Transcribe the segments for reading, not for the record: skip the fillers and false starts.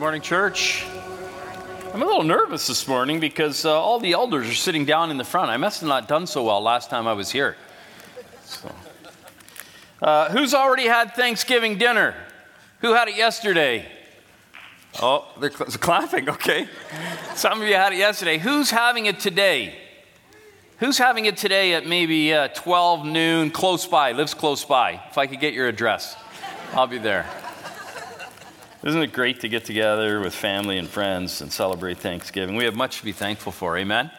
Good morning, church. I'm a little nervous this morning because all the elders are sitting down in the front. I must have not done so well last time I was here. So. Who's already had Thanksgiving dinner? Who had it yesterday? Oh, they're clapping, okay. Some of you had it yesterday. Who's having it today? Who's having it today at maybe 12 noon, close by, lives close by? If I could get your address, I'll be there. Isn't it great to get together with family and friends and celebrate Thanksgiving? We have much to be thankful for, amen?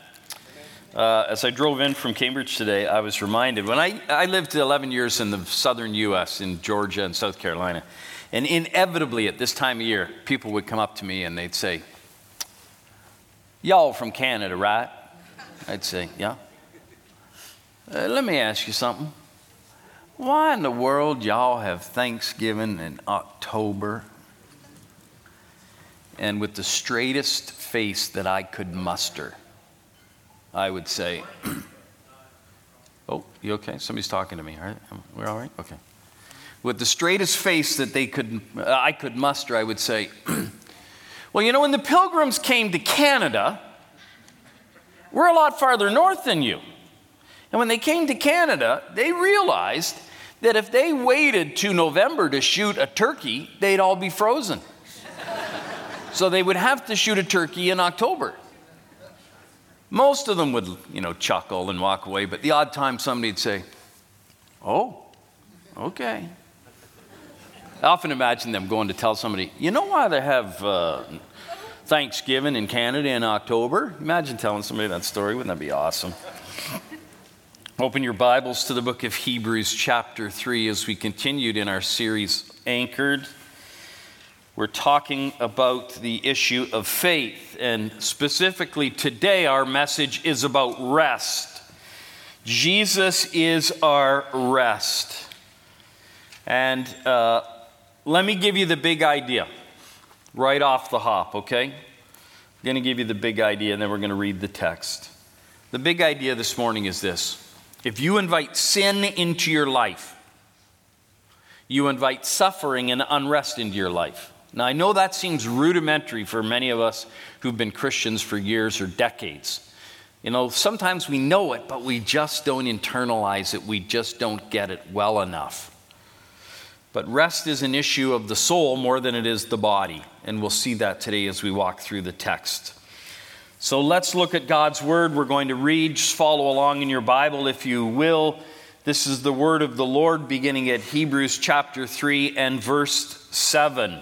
As I drove in from Cambridge today, I was reminded, when I lived 11 years in the southern U.S., in Georgia and South Carolina, and inevitably at this time of year, people would come up to me and they'd say, "Y'all from Canada, right?" I'd say, "Yeah." "Let me ask you something. Why in the world y'all have Thanksgiving in October?" And with the straightest face that I could muster, I would say, "Oh, you okay? Somebody's talking to me, all right? We're all right? Okay." With the straightest face that I could muster, I would say, "Well, you know, when the Pilgrims came to Canada, we're a lot farther north than you. And when they came to Canada, they realized that if they waited to November to shoot a turkey, they'd all be frozen. So they would have to shoot a turkey in October." Most of them would, you know, chuckle and walk away, but the odd time somebody'd say, "Oh, okay." I often imagine them going to tell somebody, "You know why they have Thanksgiving in Canada in October?" Imagine telling somebody that story. Wouldn't that be awesome? Open your Bibles to the book of Hebrews chapter 3 as we continued in our series, Anchored. We're talking about the issue of faith, and specifically today our message is about rest. Jesus is our rest. And let me give you the big idea right off the hop, okay? I'm going to give you the big idea, and then we're going to read the text. The big idea this morning is this. If you invite sin into your life, you invite suffering and unrest into your life. Now, I know that seems rudimentary for many of us who've been Christians for years or decades. You know, sometimes we know it, but we just don't internalize it. We just don't get it well enough. But rest is an issue of the soul more than it is the body. And we'll see that today as we walk through the text. So let's look at God's word. We're going to read. Just follow along in your Bible if you will. This is the word of the Lord beginning at Hebrews chapter 3 and verse 7.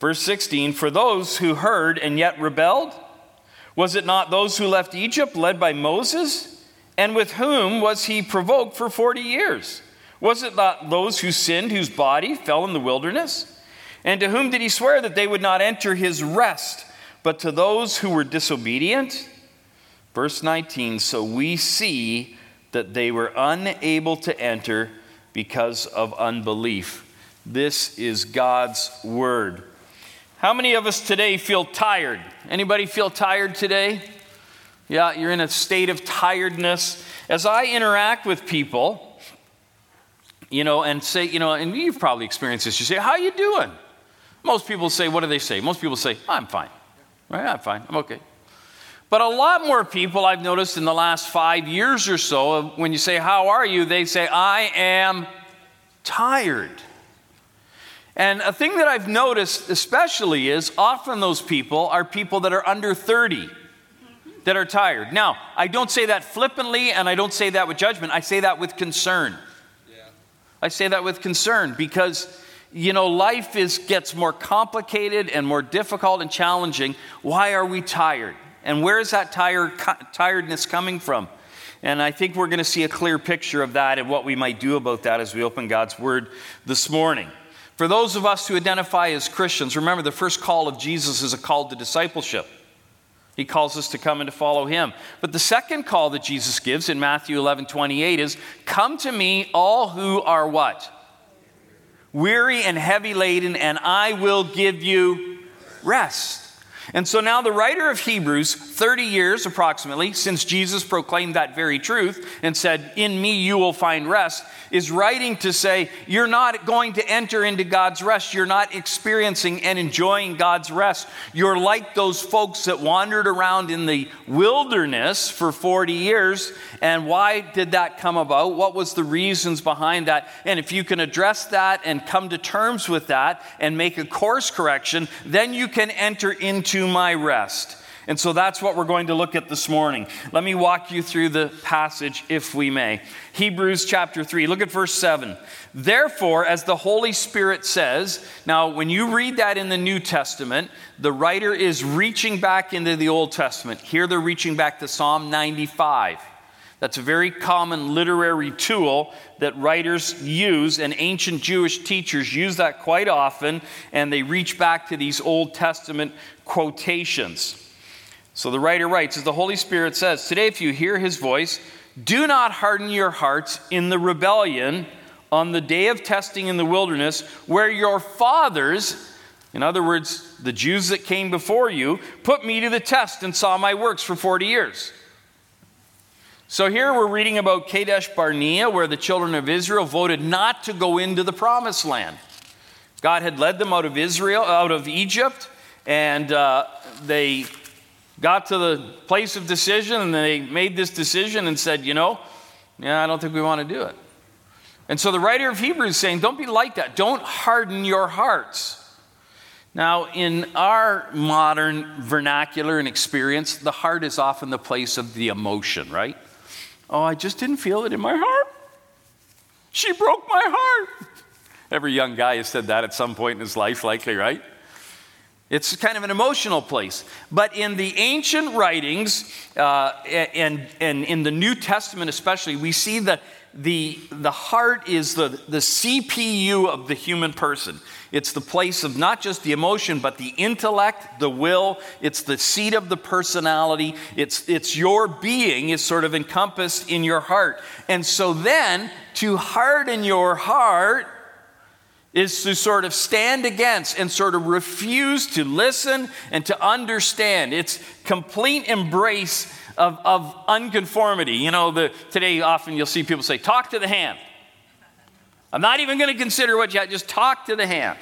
Verse 16, for those who heard and yet rebelled, was it not those who left Egypt led by Moses? And with whom was he provoked for 40 years? Was it not those who sinned, whose body fell in the wilderness? And to whom did he swear that they would not enter his rest, but to those who were disobedient? Verse 19, so we see that they were unable to enter because of unbelief. This is God's word. How many of us today feel tired? Anybody feel tired today? Yeah, you're in a state of tiredness. As I interact with people, you know, and say, you know, and you've probably experienced this. You say, "How you doing?" Most people say, what do they say? Most people say, "I'm fine." Right? "I'm fine. I'm okay." But a lot more people I've noticed in the last 5 years or so, when you say, "How are you?" they say, "I am tired." And a thing that I've noticed especially is often those people are people that are under 30 that are tired. Now, I don't say that flippantly, and I don't say that with judgment. I say that with concern. Yeah. I say that with concern because, you know, life gets more complicated and more difficult and challenging. Why are we tired? And where is that tiredness coming from? And I think we're going to see a clear picture of that and what we might do about that as we open God's Word this morning. For those of us who identify as Christians, remember the first call of Jesus is a call to discipleship. He calls us to come and to follow him. But the second call that Jesus gives in Matthew 11:28 is, "Come to me, all who are what? Weary and heavy laden, and I will give you rest." And so now the writer of Hebrews, 30 years approximately, since Jesus proclaimed that very truth and said, "In me you will find rest," is writing to say, you're not going to enter into God's rest. You're not experiencing and enjoying God's rest. You're like those folks that wandered around in the wilderness for 40 years. And why did that come about? What was the reasons behind that? And if you can address that and come to terms with that and make a course correction, then you can enter into my rest. And so that's what we're going to look at this morning. Let me walk you through the passage, if we may. Hebrews chapter 3, look at verse 7. Therefore, as the Holy Spirit says, now when you read that in the New Testament, the writer is reaching back into the Old Testament. Here they're reaching back to Psalm 95. That's a very common literary tool that writers use, and ancient Jewish teachers use that quite often, and they reach back to these Old Testament quotations. So the writer writes, as the Holy Spirit says, "Today if you hear his voice, do not harden your hearts in the rebellion on the day of testing in the wilderness, where your fathers," in other words, the Jews that came before you, "put me to the test and saw my works for 40 years. So here we're reading about Kadesh Barnea, where the children of Israel voted not to go into the promised land. God had led them out of Israel, out of Egypt, and they got to the place of decision, and they made this decision and said, you know, yeah, I don't think we want to do it. And so the writer of Hebrews is saying, don't be like that. Don't harden your hearts. Now, in our modern vernacular and experience, the heart is often the place of the emotion, right? Oh, I just didn't feel it in my heart. She broke my heart. Every young guy has said that at some point in his life, likely, right? It's kind of an emotional place. But in the ancient writings, and in the New Testament especially, we see the heart is the CPU of the human person. It's the place of not just the emotion, but the intellect, the will. It's the seat of the personality. It's your being is sort of encompassed in your heart. And so then to harden your heart is to sort of stand against and sort of refuse to listen and to understand. It's complete embrace of unconformity. You know, today often you'll see people say, talk to the hand. I'm not even going to consider what you have. Just talk to the hand.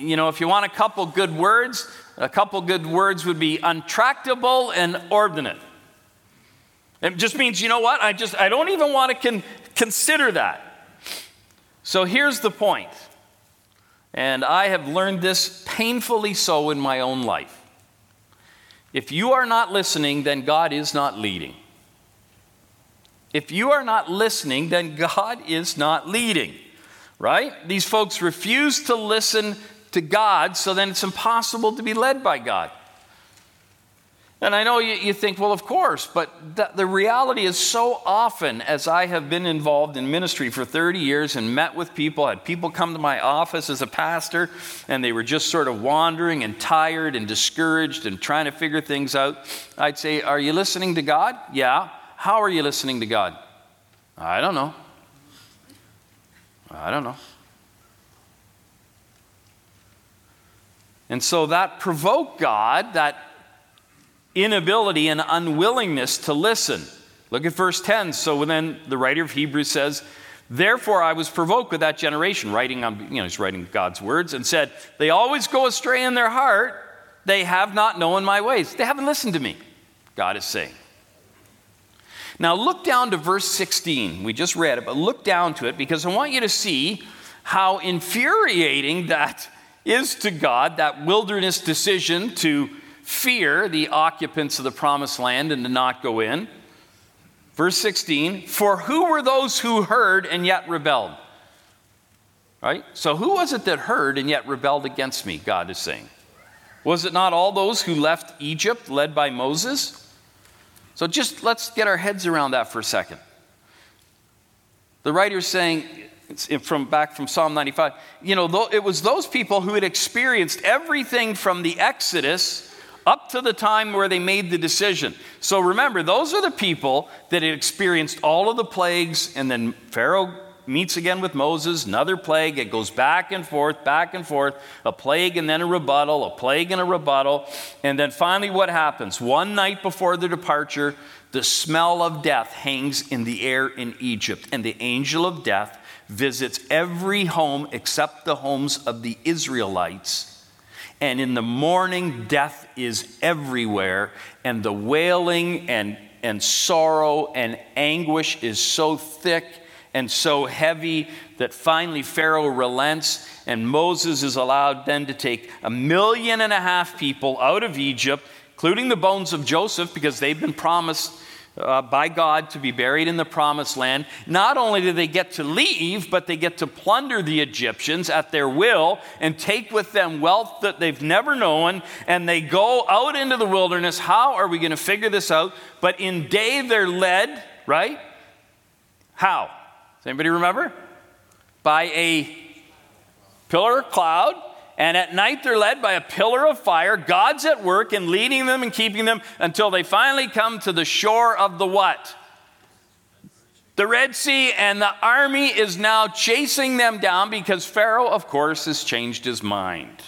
You know, if you want a couple good words would be untractable and ordinate. It just means, you know what? I don't even want to consider that. So here's the point. And I have learned this painfully so in my own life. If you are not listening, then God is not leading. If you are not listening, then God is not leading, right? These folks refuse to listen to God, so then it's impossible to be led by God. And I know you think, well, of course, but the reality is so often as I have been involved in ministry for 30 years and met with people, had people come to my office as a pastor, and they were just sort of wandering and tired and discouraged and trying to figure things out, I'd say, are you listening to God? Yeah. How are you listening to God? I don't know. And so that provoked God, that inability and unwillingness to listen. Look at verse 10. So then the writer of Hebrews says, therefore I was provoked with that generation, he's writing God's words, and said, they always go astray in their heart. They have not known my ways. They haven't listened to me, God is saying. Now look down to verse 16. We just read it, but look down to it because I want you to see how infuriating that is to God, that wilderness decision to fear the occupants of the promised land and to not go in. Verse 16, for who were those who heard and yet rebelled? Right? So who was it that heard and yet rebelled against me, God is saying? Was it not all those who left Egypt led by Moses? So just let's get our heads around that for a second. The writer's saying, from Psalm 95, it was those people who had experienced everything from the Exodus up to the time where they made the decision. So remember, those are the people that had experienced all of the plagues, and then Pharaoh meets again with Moses, another plague. It goes back and forth, a plague and then a rebuttal, a plague and a rebuttal. And then finally what happens? One night before the departure, the smell of death hangs in the air in Egypt, and the angel of death visits every home except the homes of the Israelites. And in the morning, death is everywhere, and the wailing and sorrow and anguish is so thick and so heavy that finally Pharaoh relents, and Moses is allowed then to take 1.5 million people out of Egypt, including the bones of Joseph, because they've been promised by God to be buried in the promised land. Not only do they get to leave, but they get to plunder the Egyptians at their will and take with them wealth that they've never known, and they go out into the wilderness. How are we going to figure this out? But in day they're led, right? How? Does anybody remember? By a pillar of cloud, and at night they're led by a pillar of fire. God's at work and leading them and keeping them until they finally come to the shore of the what? The Red Sea, and the army is now chasing them down because Pharaoh, of course, has changed his mind.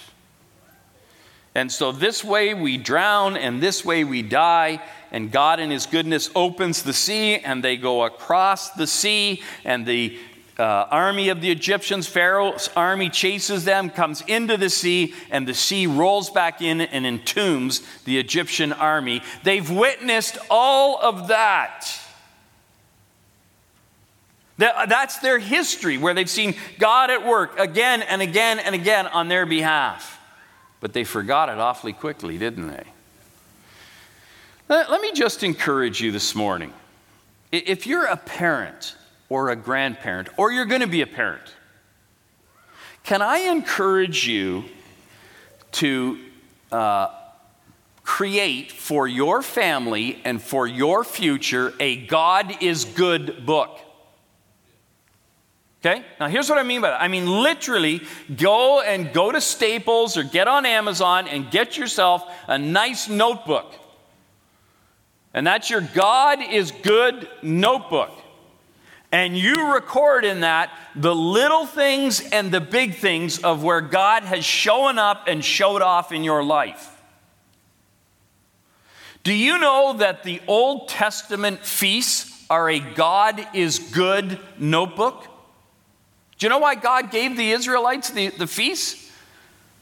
And so this way we drown, and this way we die. And God in his goodness opens the sea, and they go across the sea, and the army of the Egyptians, Pharaoh's army, chases them, comes into the sea, and the sea rolls back in and entombs the Egyptian army. They've witnessed all of that. That's their history, where they've seen God at work again and again and again on their behalf. But they forgot it awfully quickly, didn't they? Let me just encourage you this morning. If you're a parent or a grandparent, or you're going to be a parent, can I encourage you to create for your family and for your future a God is good book? Okay? Now, here's what I mean by that. I mean, literally, go to Staples or get on Amazon and get yourself a nice notebook. And that's your God is good notebook. And you record in that the little things and the big things of where God has shown up and showed off in your life. Do you know that the Old Testament feasts are a God is good notebook? Do you know why God gave the Israelites the feasts?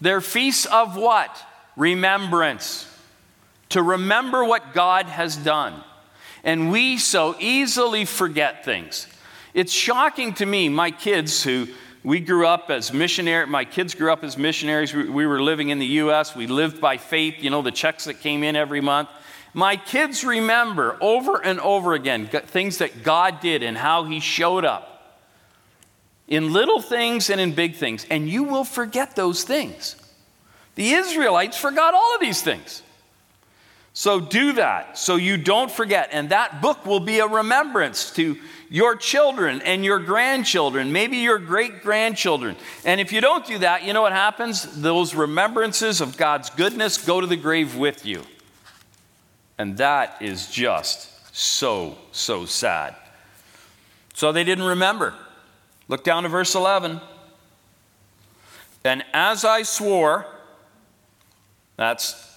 Their feasts of what? Remembrance. To remember what God has done. And we so easily forget things. It's shocking to me, my kids grew up as missionaries. We were living in the U.S. We lived by faith, the checks that came in every month. My kids remember over and over again things that God did and how he showed up. In little things and in big things. And you will forget those things. The Israelites forgot all of these things. So do that, so you don't forget. And that book will be a remembrance to your children and your grandchildren, maybe your great-grandchildren. And if you don't do that, you know what happens? Those remembrances of God's goodness go to the grave with you. And that is just so, so sad. So they didn't remember. Look down to verse 11. And as I swore, that's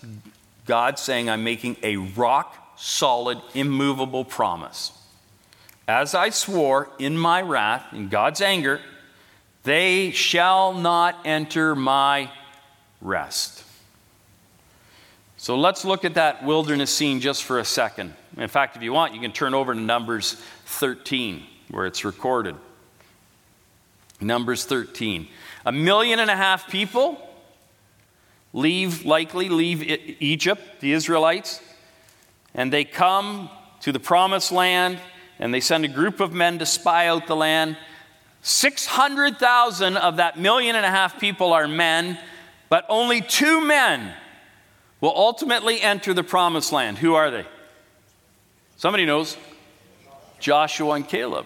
God saying, I'm making a rock-solid, immovable promise. As I swore in my wrath, in God's anger, they shall not enter my rest. So let's look at that wilderness scene just for a second. In fact, if you want, you can turn over to Numbers 13, where it's recorded. Numbers 13. 1.5 million people likely leave Egypt, the Israelites, and they come to the promised land, and they send a group of men to spy out the land. 600,000 of that 1.5 million people are men, but only 2 men will ultimately enter the promised land. Who are they? Somebody knows. Joshua and Caleb.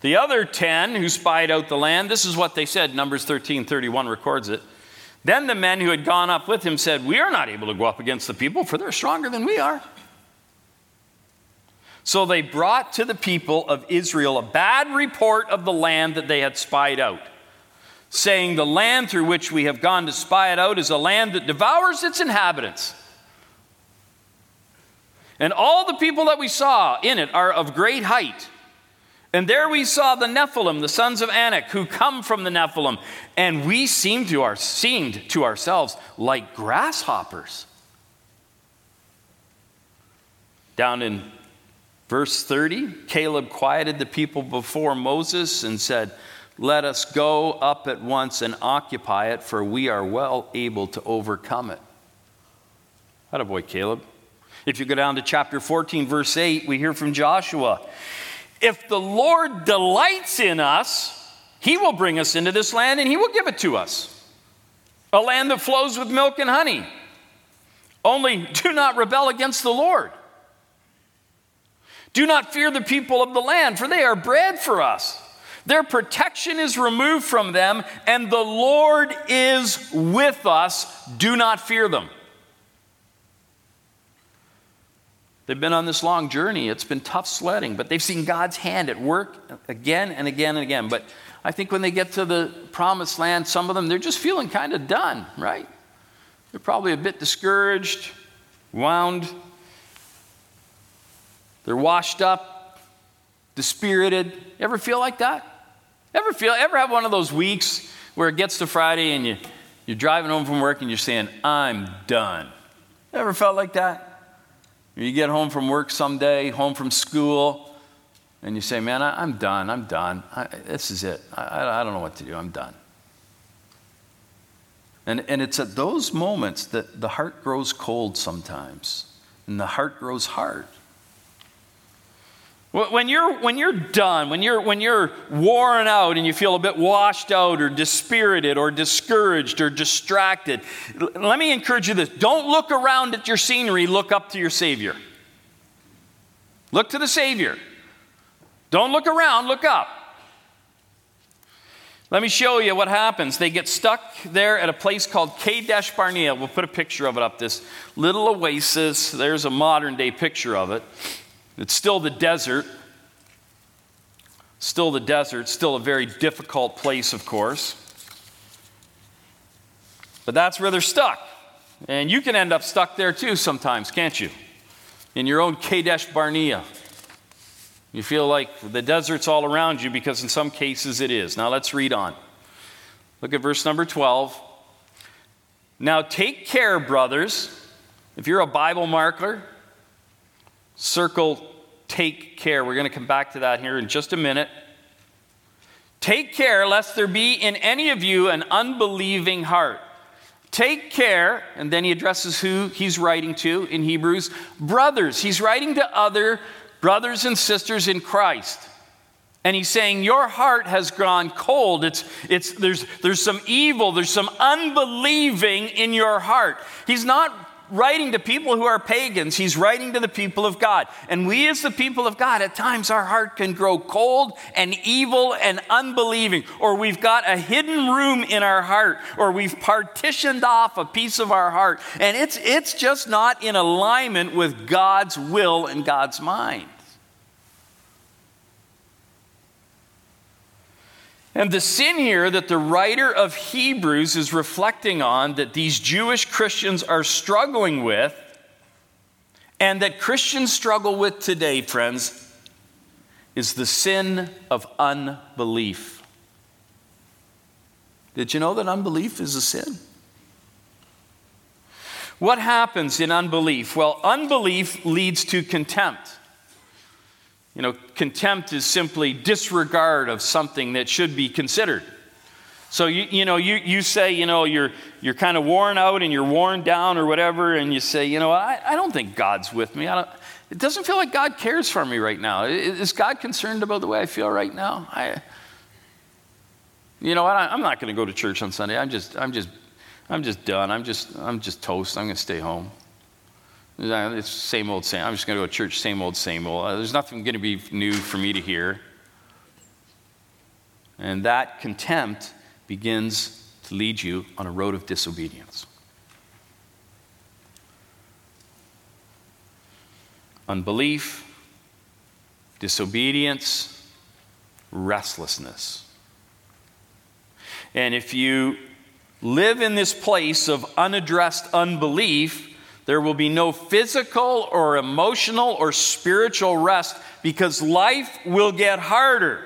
The other 10 who spied out the land, this is what they said. Numbers 13:31 records it. Then the men who had gone up with him said, "We are not able to go up against the people, for they're stronger than we are." So they brought to the people of Israel a bad report of the land that they had spied out, saying, "The land through which we have gone to spy it out is a land that devours its inhabitants. And all the people that we saw in it are of great height. And there we saw the Nephilim, the sons of Anak, who come from the Nephilim, and we seemed to ourselves like grasshoppers." Down in verse 30, Caleb quieted the people before Moses and said, "Let us go up at once and occupy it, for we are well able to overcome it." Attaboy, Caleb. If you go down to chapter 14, verse 8, we hear from Joshua. "If the Lord delights in us, he will bring us into this land and he will give it to us, a land that flows with milk and honey. Only do not rebel against the Lord. Do not fear the people of the land, for they are bread for us. Their protection is removed from them, and the Lord is with us. Do not fear them." They've been on this long journey. It's been tough sledding, but they've seen God's hand at work again and again and again. But I think when they get to the promised land, some of them, they're just feeling kind of done, right? They're probably a bit discouraged, wound. They're washed up, dispirited. Ever feel like that? Ever have one of those weeks where it gets to Friday and you're driving home from work and you're saying, "I'm done"? Ever felt like that? You get home from work someday, home from school, and you say, "Man, I'm done. This is it. I don't know what to do. I'm done." And it's at those moments that the heart grows cold sometimes, and the heart grows hard. When you're done, when you're worn out and you feel a bit washed out or dispirited or discouraged or distracted, let me encourage you this. Don't look around at your scenery. Look up to your Savior. Look to the Savior. Don't look around. Look up. Let me show you what happens. They get stuck there at a place called Kadesh Barnea. We'll put a picture of it up. This little oasis. There's a modern day picture of it. It's still the desert, still a very difficult place, of course. But that's where they're stuck. And you can end up stuck there too sometimes, can't you? In your own Kadesh Barnea. You feel like the desert's all around you, because in some cases it is. Now let's read on. Look at verse number 12. "Now take care, brothers." If you're a Bible marker, circle "take care." We're going to come back to that here in just a minute. "Take care lest there be in any of you an unbelieving heart." Take care, and then he addresses who he's writing to in Hebrews. Brothers. He's writing to other brothers and sisters in Christ. And he's saying, your heart has gone cold. There's some evil, there's some unbelieving in your heart. He's not writing to people who are pagans. He's writing to the people of God. And we as the people of God, at times our heart can grow cold and evil and unbelieving, or we've got a hidden room in our heart, or we've partitioned off a piece of our heart, and it's just not in alignment with God's will and God's mind. And the sin here that the writer of Hebrews is reflecting on, that these Jewish Christians are struggling with, and that Christians struggle with today, friends, is the sin of unbelief. Did you know that unbelief is a sin? What happens in unbelief? Well, unbelief leads to contempt. You know, contempt is simply disregard of something that should be considered. So, you say, you're kind of worn out and you're worn down or whatever, and you say, I don't think God's with me. It doesn't feel like God cares for me right now. Is God concerned about the way I feel right now? I'm not going to go to church on Sunday. I'm just done. I'm just toast. I'm going to stay home. It's same old, same. I'm just going to go to church, same old, same old. There's nothing going to be new for me to hear. And that contempt begins to lead you on a road of disobedience. Unbelief, disobedience, restlessness. And if you live in this place of unaddressed unbelief, there will be no physical or emotional or spiritual rest, because life will get harder.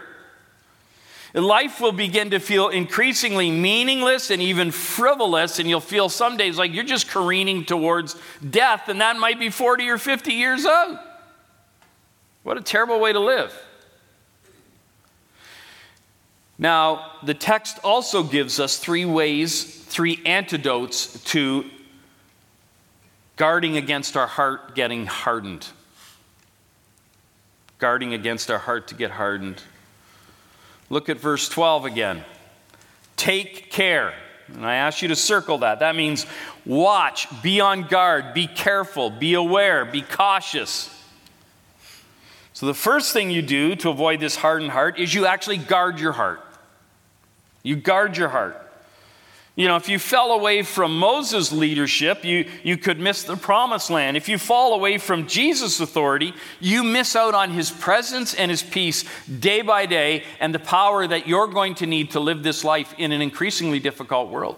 Life will begin to feel increasingly meaningless and even frivolous, and you'll feel some days like you're just careening towards death, and that might be 40 or 50 years old. What a terrible way to live. Now, the text also gives us three antidotes to guarding against our heart getting hardened. Guarding against our heart to get hardened. Look at verse 12 again. Take care. And I ask you to circle that. That means watch, be on guard, be careful, be aware, be cautious. So the first thing you do to avoid this hardened heart is you actually guard your heart. You guard your heart. If you fell away from Moses' leadership, you could miss the promised land. If you fall away from Jesus' authority, you miss out on his presence and his peace day by day, and the power that you're going to need to live this life in an increasingly difficult world.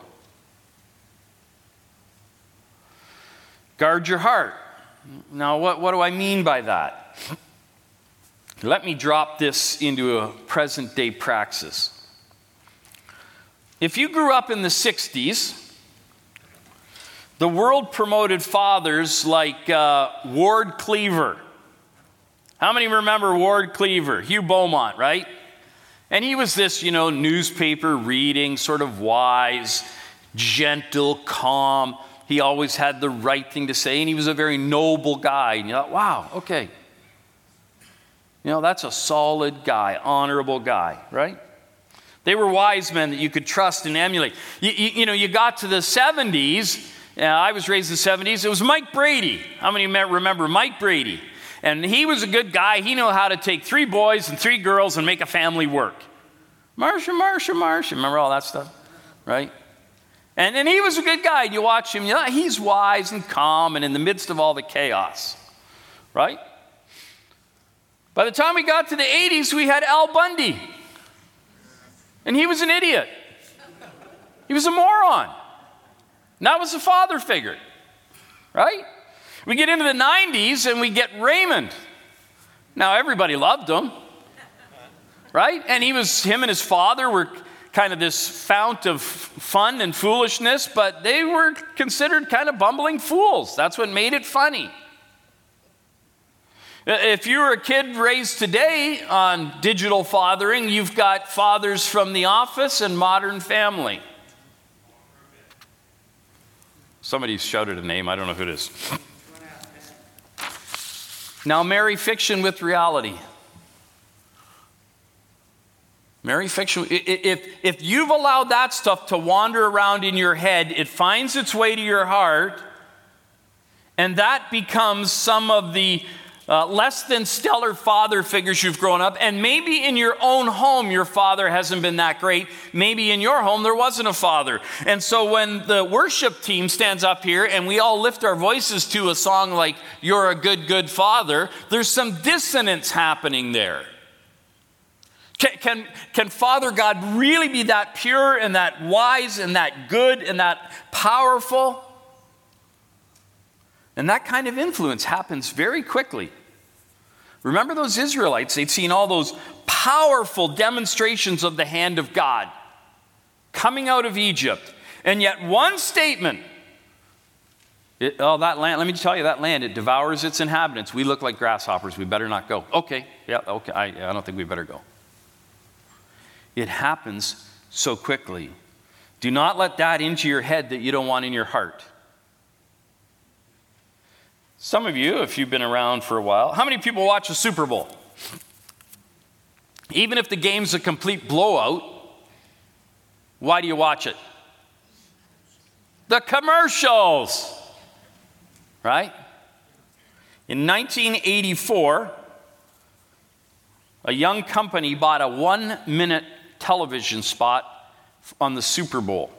Guard your heart. Now, what do I mean by that? Let me drop this into a present-day praxis. If you grew up in the 60s, the world promoted fathers like Ward Cleaver. How many remember Ward Cleaver? Hugh Beaumont, right? And he was this, newspaper reading, sort of wise, gentle, calm. He always had the right thing to say, and he was a very noble guy. And you thought, wow, okay. That's a solid guy, honorable guy, right? They were wise men that you could trust and emulate. You got to the 70s. I was raised in the 70s. It was Mike Brady. How many remember Mike Brady? And he was a good guy. He knew how to take 3 boys and 3 girls and make a family work. Marcia. Remember all that stuff, right? And he was a good guy. You watch him. He's wise and calm and in the midst of all the chaos, right? By the time we got to the 80s, we had Al Bundy. And he was an idiot. He was a moron. And that was a father figure, right? We get into the 90s and we get Raymond. Now, everybody loved him, right? And him and his father were kind of this fount of fun and foolishness, but they were considered kind of bumbling fools. That's what made it funny. If you were a kid raised today on digital fathering, you've got fathers from The Office and Modern Family. Somebody shouted a name. I don't know who it is. Now, marry fiction with reality. Marry fiction. If you've allowed that stuff to wander around in your head, it finds its way to your heart, and that becomes some of the less than stellar father figures you've grown up, and maybe in your own home your father hasn't been that great. Maybe in your home there wasn't a father. And so when the worship team stands up here and we all lift our voices to a song like "You're a Good, Good Father," there's some dissonance happening there. Can Father God really be that pure and that wise and that good and that powerful? And that kind of influence happens very quickly. Remember those Israelites? They'd seen all those powerful demonstrations of the hand of God coming out of Egypt. And yet one statement That land, let me tell you, that land, it devours its inhabitants. We look like grasshoppers. We better not go. Okay, yeah, okay, I don't think we better go. It happens so quickly. Do not let that into your head that you don't want in your heart. Some of you, if you've been around for a while, how many people watch the Super Bowl? Even if the game's a complete blowout, why do you watch it? The commercials, right? In 1984, a young company bought a 1-minute television spot on the Super Bowl.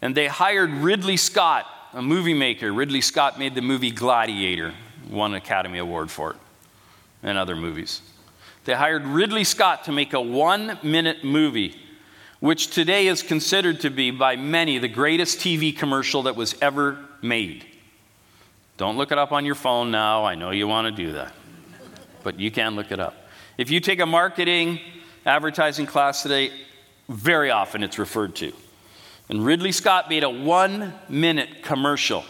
And they hired Ridley Scott, a movie maker. Ridley Scott made the movie Gladiator, won an Academy Award for it, and other movies. They hired Ridley Scott to make a 1-minute movie, which today is considered to be, by many, the greatest TV commercial that was ever made. Don't look it up on your phone now. I know you want to do that, but you can look it up. If you take a marketing, advertising class today, very often it's referred to. And Ridley Scott made a 1-minute commercial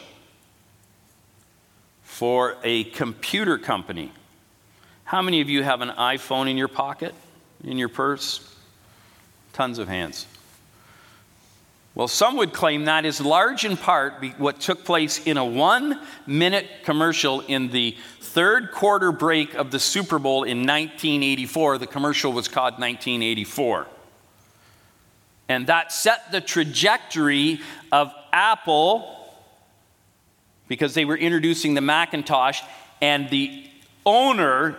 for a computer company. How many of you have an iPhone in your pocket, in your purse? Tons of hands. Well, some would claim that is large in part what took place in a 1-minute commercial in the third quarter break of the Super Bowl in 1984. The commercial was called 1984. And that set the trajectory of Apple, because they were introducing the Macintosh, and the owner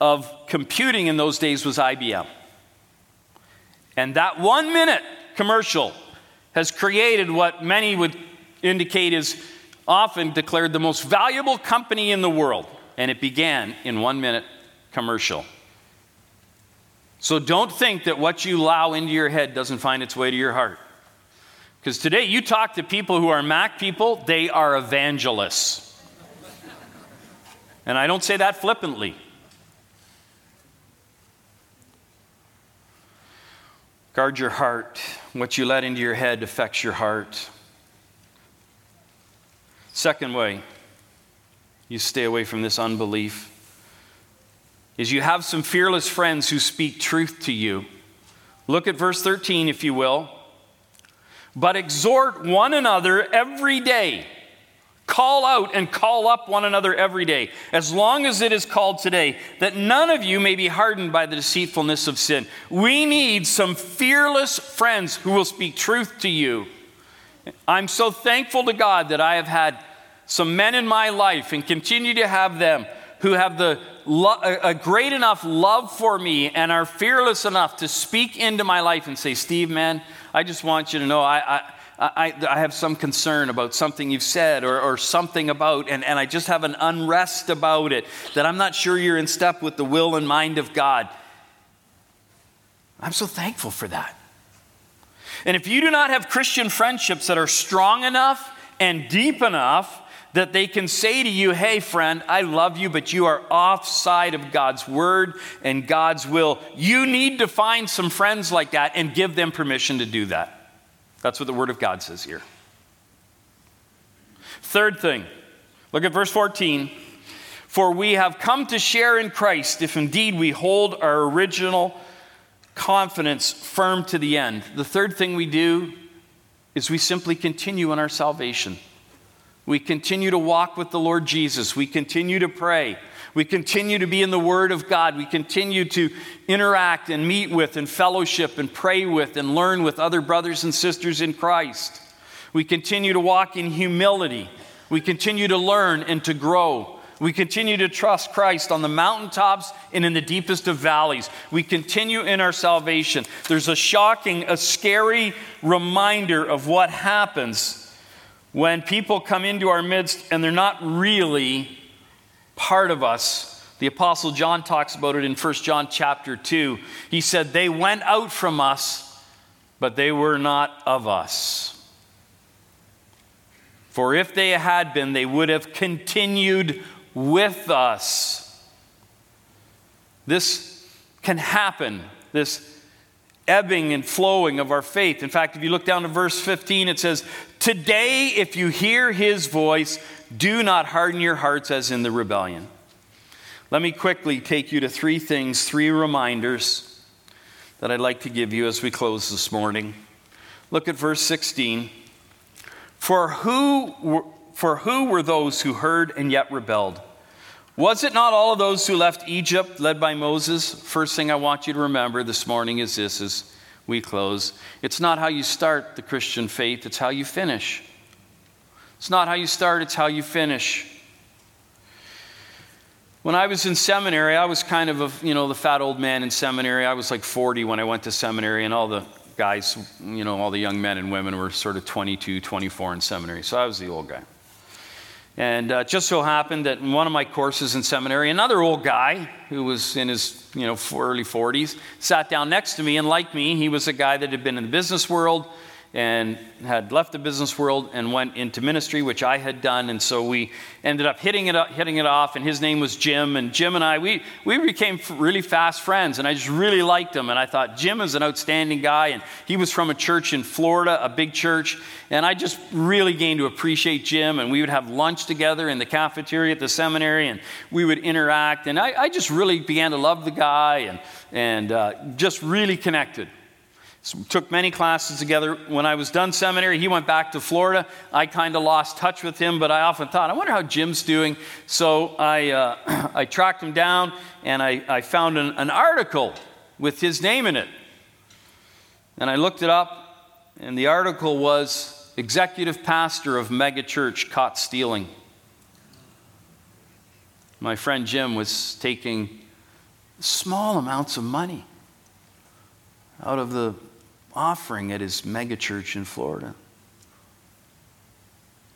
of computing in those days was IBM. And that 1-minute commercial has created what many would indicate is often declared the most valuable company in the world. And it began in 1-minute commercial. So don't think that what you allow into your head doesn't find its way to your heart. Because today you talk to people who are Mac people, they are evangelists. And I don't say that flippantly. Guard your heart. What you let into your head affects your heart. Second way you stay away from this unbelief is you have some fearless friends who speak truth to you. Look at verse 13, if you will. But exhort one another every day. Call out and call up one another every day, as long as it is called today, that none of you may be hardened by the deceitfulness of sin. We need some fearless friends who will speak truth to you. I'm so thankful to God that I have had some men in my life and continue to have them who have a great enough love for me and are fearless enough to speak into my life and say, Steve, man, I just want you to know I have some concern about something you've said or something about, and I just have an unrest about it, that I'm not sure you're in step with the will and mind of God. I'm so thankful for that. And if you do not have Christian friendships that are strong enough and deep enough that they can say to you, hey, friend, I love you, but you are offside of God's word and God's will, you need to find some friends like that and give them permission to do that. That's what the Word of God says here. Third thing, look at verse 14. For we have come to share in Christ, if indeed we hold our original confidence firm to the end. The third thing we do is we simply continue in our salvation. We continue to walk with the Lord Jesus. We continue to pray. We continue to be in the Word of God. We continue to interact and meet with and fellowship and pray with and learn with other brothers and sisters in Christ. We continue to walk in humility. We continue to learn and to grow. We continue to trust Christ on the mountaintops and in the deepest of valleys. We continue in our salvation. There's a scary reminder of what happens when people come into our midst and they're not really part of us. The Apostle John talks about it in 1 John chapter 2. He said, they went out from us, but they were not of us. For if they had been, they would have continued with us. This can happen, this ebbing and flowing of our faith. In fact, if you look down to verse 15, it says, "Today, if you hear his voice, do not harden your hearts as in the rebellion." Let me quickly take you to three things, three reminders that I'd like to give you as we close this morning. Look at verse 16. For who were those who heard and yet rebelled? Was it not all of those who left Egypt led by Moses? First thing I want you to remember this morning is this, as we close. It's not how you start the Christian faith, it's how you finish. It's not how you start, it's how you finish. When I was in seminary, I was kind of the fat old man in seminary. I was like 40 when I went to seminary, and all the guys, all the young men and women were sort of 22, 24 in seminary. So I was the old guy. And it just so happened that in one of my courses in seminary, another old guy who was in his early 40s sat down next to me, and like me, he was a guy that had been in the business world and had left the business world and went into ministry, which I had done, and so we ended up hitting it off, and his name was Jim, and Jim and I, we became really fast friends, and I just really liked him, and I thought Jim is an outstanding guy, and he was from a church in Florida, a big church, and I just really gained to appreciate Jim, and we would have lunch together in the cafeteria at the seminary, and we would interact, and I just really began to love the guy, and just really connected. So took many classes together. When I was done seminary, he went back to Florida. I kind of lost touch with him, but I often thought, I wonder how Jim's doing. So I tracked him down, and I found an article with his name in it. And I looked it up, and the article was, "Executive Pastor of Megachurch Caught Stealing." My friend Jim was taking small amounts of money out of the offering at his mega church in Florida.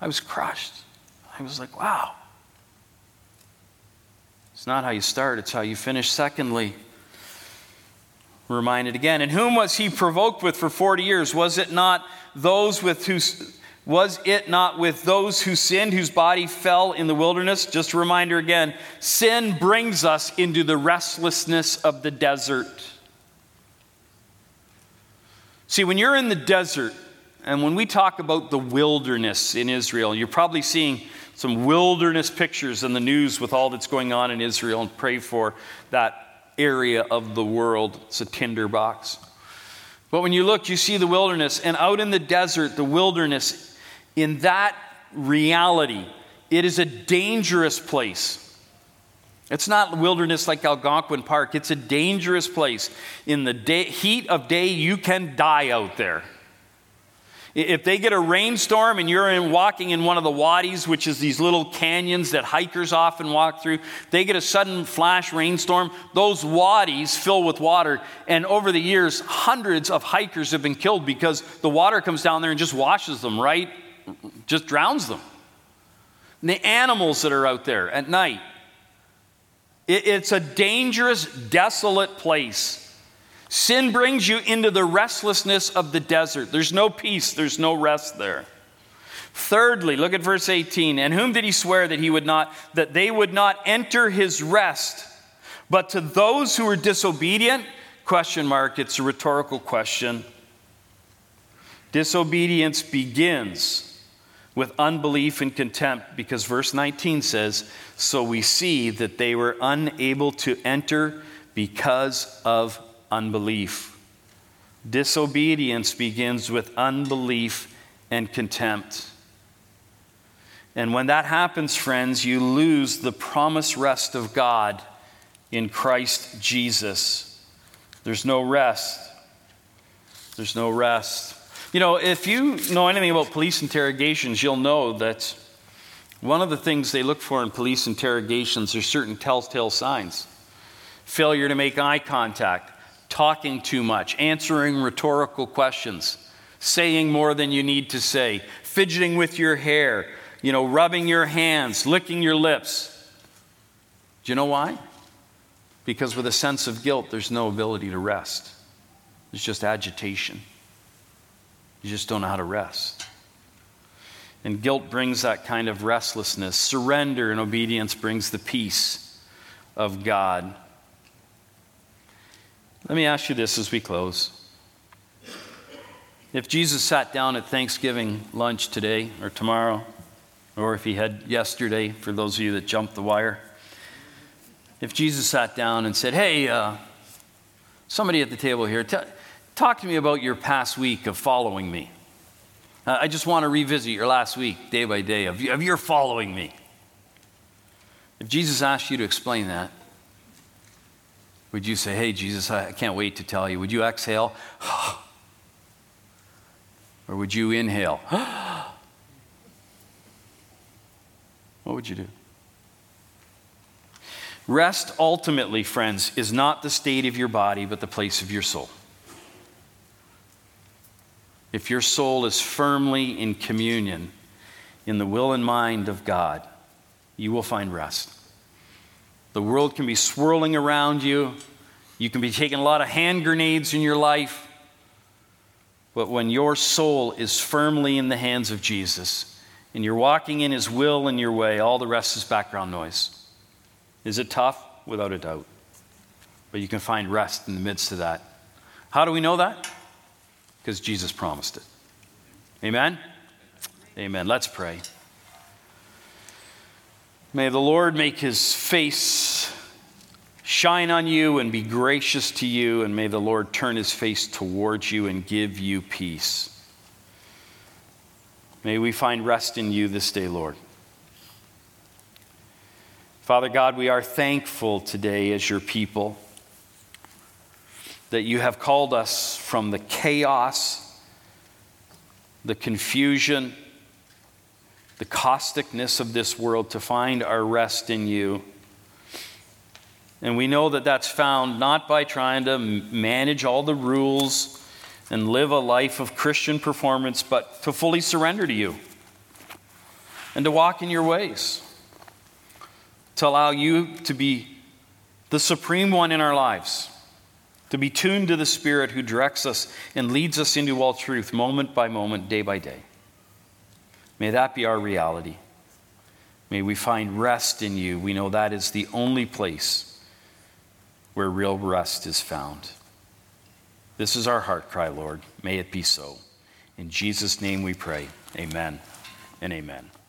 I was crushed. I was like, wow. It's not how you start, it's how you finish. Secondly, reminded again, "And whom was he provoked with for 40 years? Was it not with those who sinned, whose body fell in the wilderness?" Just a reminder again, sin brings us into the restlessness of the desert. See, when you're in the desert, and when we talk about the wilderness in Israel, you're probably seeing some wilderness pictures in the news with all that's going on in Israel, and pray for that area of the world. It's a tinderbox. But when you look, you see the wilderness, and out in the desert, the wilderness, in that reality, it is a dangerous place. It's not wilderness like Algonquin Park. It's a dangerous place. In the heat of day, you can die out there. If they get a rainstorm and you're walking in one of the wadis, which is these little canyons that hikers often walk through, they get a sudden flash rainstorm, those wadis fill with water. And over the years, hundreds of hikers have been killed because the water comes down there and just washes them, right? Just drowns them. And the animals that are out there at night, it's a dangerous, desolate place. Sin brings you into the restlessness of the desert. There's no peace. There's no rest there. Thirdly, look at verse 18. "And whom did he swear that they would not enter his rest? But to those who were disobedient," it's a rhetorical question. Disobedience begins with unbelief and contempt, because verse 19 says, "So we see that they were unable to enter because of unbelief." Disobedience begins with unbelief and contempt. And when that happens, friends, you lose the promised rest of God in Christ Jesus. There's no rest. There's no rest. If you know anything about police interrogations, you'll know that one of the things they look for in police interrogations are certain telltale signs. Failure to make eye contact, talking too much, answering rhetorical questions, saying more than you need to say, fidgeting with your hair, rubbing your hands, licking your lips. Do you know why? Because with a sense of guilt, there's no ability to rest. There's just agitation. You just don't know how to rest. And guilt brings that kind of restlessness. Surrender and obedience brings the peace of God. Let me ask you this as we close. If Jesus sat down at Thanksgiving lunch today or tomorrow, or if he had yesterday, for those of you that jumped the wire, if Jesus sat down and said, hey, somebody at the table here, talk to me about your past week of following me. I just want to revisit your last week, day by day, of your following me. If Jesus asked you to explain that, would you say, hey, Jesus, I can't wait to tell you. Would you exhale? Or would you inhale? What would you do? Rest, ultimately, friends, is not the state of your body, but the place of your soul. If your soul is firmly in communion in the will and mind of God, you will find rest. The world can be swirling around you. You can be taking a lot of hand grenades in your life. But when your soul is firmly in the hands of Jesus and you're walking in his will and your way, all the rest is background noise. Is it tough? Without a doubt. But you can find rest in the midst of that. How do we know that? Because Jesus promised it. Amen? Amen. Let's pray. May the Lord make his face shine on you and be gracious to you, and may the Lord turn his face towards you and give you peace. May we find rest in you this day, Lord. Father God, we are thankful today as your people that you have called us from the chaos, the confusion, the causticness of this world to find our rest in you. And we know that that's found not by trying to manage all the rules and live a life of Christian performance, but to fully surrender to you and to walk in your ways, to allow you to be the supreme one in our lives, to be tuned to the Spirit who directs us and leads us into all truth moment by moment, day by day. May that be our reality. May we find rest in you. We know that is the only place where real rest is found. This is our heart cry, Lord. May it be so. In Jesus' name we pray. Amen and amen.